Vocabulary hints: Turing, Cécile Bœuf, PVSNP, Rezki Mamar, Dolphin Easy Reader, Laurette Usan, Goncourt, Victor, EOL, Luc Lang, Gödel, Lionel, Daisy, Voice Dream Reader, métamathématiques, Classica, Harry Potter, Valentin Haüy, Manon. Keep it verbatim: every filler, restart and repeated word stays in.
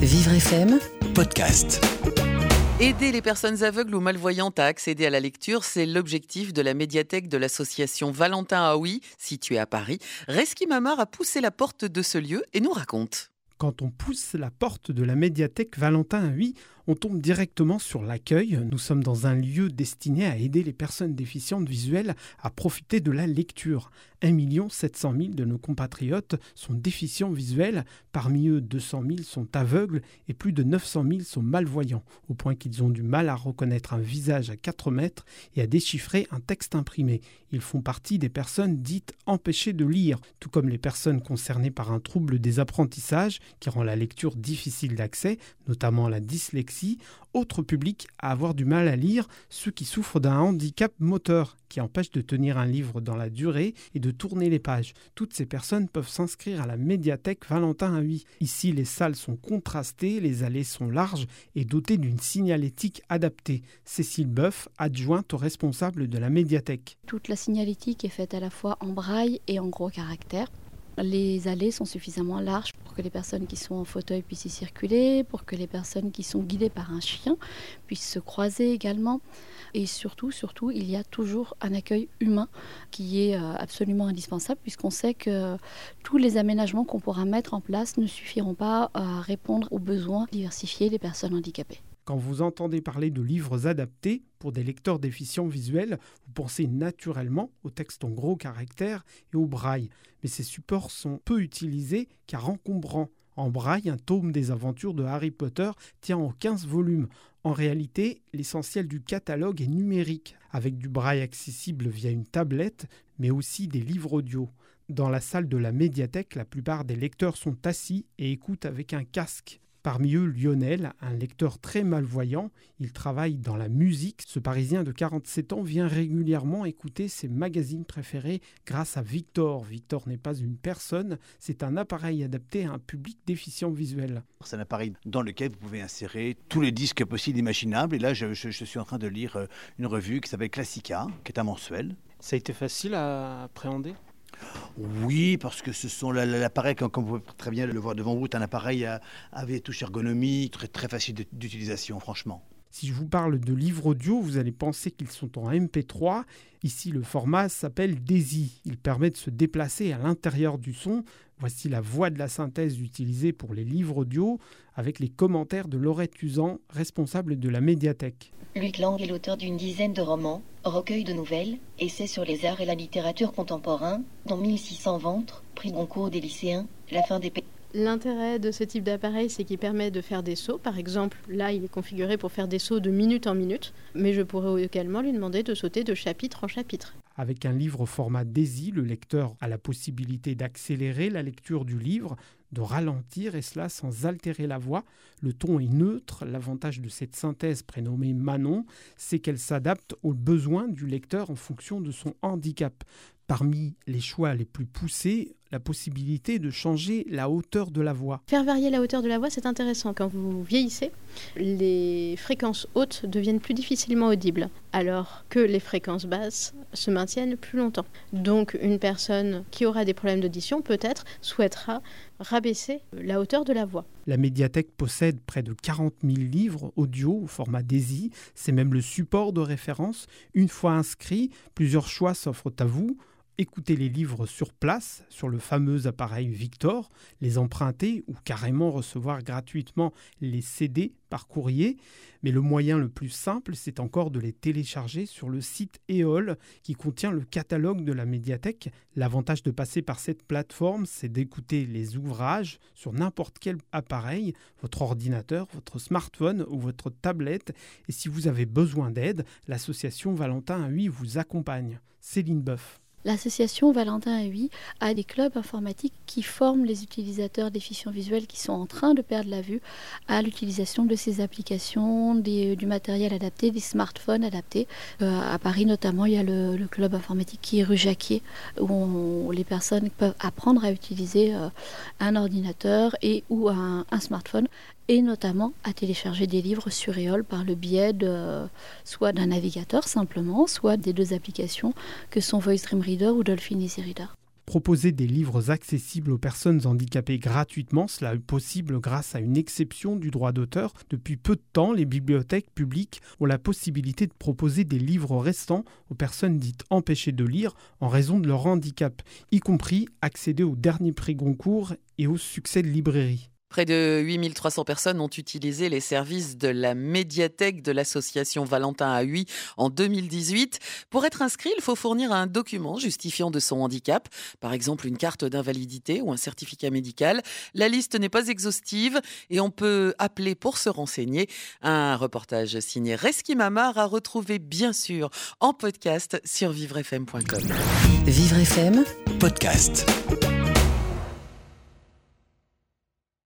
Vivre F M Podcast. Aider les personnes aveugles ou malvoyantes à accéder à la lecture, c'est l'objectif de la médiathèque de l'association Valentin Haüy, située à Paris. Rezki Mamar a poussé la porte de ce lieu et nous raconte. Quand on pousse la porte de la médiathèque Valentin Haüy, on tombe directement sur l'accueil. Nous sommes dans un lieu destiné à aider les personnes déficientes visuelles à profiter de la lecture. un million sept cent mille de nos compatriotes sont déficients visuels. Parmi eux, deux cent mille sont aveugles et plus de neuf cent mille sont malvoyants, au point qu'ils ont du mal à reconnaître un visage à quatre mètres et à déchiffrer un texte imprimé. Ils font partie des personnes dites empêchées de lire, tout comme les personnes concernées par un trouble des apprentissages qui rend la lecture difficile d'accès, notamment la dyslexie. Autre public à avoir du mal à lire, ceux qui souffrent d'un handicap moteur qui empêche de tenir un livre dans la durée et de tourner les pages. Toutes ces personnes peuvent s'inscrire à la médiathèque Valentin Haüy. Ici, les salles sont contrastées, les allées sont larges et dotées d'une signalétique adaptée. Cécile Bœuf, adjointe au responsable de la médiathèque. Toute la signalétique est faite à la fois en braille et en gros caractères. Les allées sont suffisamment larges pour que les personnes qui sont en fauteuil puissent y circuler, pour que les personnes qui sont guidées par un chien puissent se croiser également. Et surtout, surtout, il y a toujours un accueil humain qui est absolument indispensable, puisqu'on sait que tous les aménagements qu'on pourra mettre en place ne suffiront pas à répondre aux besoins diversifiés des personnes handicapées. Quand vous entendez parler de livres adaptés pour des lecteurs déficients visuels, vous pensez naturellement aux textes en gros caractères et au braille. Mais ces supports sont peu utilisés car encombrants. En braille, un tome des aventures de Harry Potter tient en quinze volumes. En réalité, l'essentiel du catalogue est numérique, avec du braille accessible via une tablette, mais aussi des livres audio. Dans la salle de la médiathèque, la plupart des lecteurs sont assis et écoutent avec un casque. Parmi eux, Lionel, un lecteur très malvoyant. Il travaille dans la musique. Ce Parisien de quarante-sept ans vient régulièrement écouter ses magazines préférés grâce à Victor. Victor n'est pas une personne, c'est un appareil adapté à un public déficient visuel. C'est un appareil dans lequel vous pouvez insérer tous les disques possibles et imaginables. Et là, je, je, je suis en train de lire une revue qui s'appelle Classica, qui est un mensuel. Ça a été facile à appréhender ? Oui, parce que ce sont l'appareil, comme vous pouvez très bien le voir devant vous, est un appareil avec touche ergonomique, très, très facile d'utilisation, franchement. Si je vous parle de livres audio, vous allez penser qu'ils sont en M P trois. Ici, le format s'appelle Daisy. Il permet de se déplacer à l'intérieur du son. Voici la voix de la synthèse utilisée pour les livres audio, avec les commentaires de Laurette Usan, responsable de la médiathèque. Luc Lang est l'auteur d'une dizaine de romans, recueils de nouvelles, essais sur les arts et la littérature contemporains, dont mille six cents ventes, prix Goncourt des lycéens, la fin des pays. L'intérêt de ce type d'appareil, c'est qu'il permet de faire des sauts. Par exemple, là, il est configuré pour faire des sauts de minute en minute, mais je pourrais également lui demander de sauter de chapitre en chapitre. Avec un livre format Daisy, le lecteur a la possibilité d'accélérer la lecture du livre, de ralentir, et cela sans altérer la voix. Le ton est neutre. L'avantage de cette synthèse prénommée Manon, c'est qu'elle s'adapte aux besoins du lecteur en fonction de son handicap. Parmi les choix les plus poussés, la possibilité de changer la hauteur de la voix. Faire varier la hauteur de la voix, c'est intéressant. Quand vous vieillissez, les fréquences hautes deviennent plus difficilement audibles, alors que les fréquences basses se maintiennent plus longtemps. Donc une personne qui aura des problèmes d'audition, peut-être, souhaitera rabaisser la hauteur de la voix. La médiathèque possède près de quarante mille livres audio au format Daisy. C'est même le support de référence. Une fois inscrit, plusieurs choix s'offrent à vous. Écouter les livres sur place, sur le fameux appareil Victor, les emprunter ou carrément recevoir gratuitement les C D par courrier. Mais le moyen le plus simple, c'est encore de les télécharger sur le site E O L qui contient le catalogue de la médiathèque. L'avantage de passer par cette plateforme, c'est d'écouter les ouvrages sur n'importe quel appareil, votre ordinateur, votre smartphone ou votre tablette. Et si vous avez besoin d'aide, l'association Valentin Haüy vous accompagne. Céline Bœuf. L'association Valentin Haüy a des clubs informatiques qui forment les utilisateurs déficients visuels qui sont en train de perdre la vue à l'utilisation de ces applications, des, du matériel adapté, des smartphones adaptés. Euh, à Paris notamment, il y a le, le club informatique qui est rue Jacquier, où, on, où les personnes peuvent apprendre à utiliser euh, un ordinateur et ou un, un smartphone, et notamment à télécharger des livres sur E O L par le biais de, euh, soit d'un navigateur simplement, soit des deux applications que sont Voice Dream Reader ou Dolphin Easy Reader. Proposer des livres accessibles aux personnes handicapées gratuitement, cela est possible grâce à une exception du droit d'auteur. Depuis peu de temps, les bibliothèques publiques ont la possibilité de proposer des livres restants aux personnes dites empêchées de lire en raison de leur handicap, y compris accéder au dernier prix Goncourt et au succès de librairie. Près de huit mille trois cents personnes ont utilisé les services de la médiathèque de l'association Valentin Haüy en deux mille dix-huit. Pour être inscrit, il faut fournir un document justifiant de son handicap, par exemple une carte d'invalidité ou un certificat médical. La liste n'est pas exhaustive et on peut appeler pour se renseigner. Un reportage signé Rezki Mamar à retrouver bien sûr en podcast sur vivre f m point com. Vivre F M, podcast.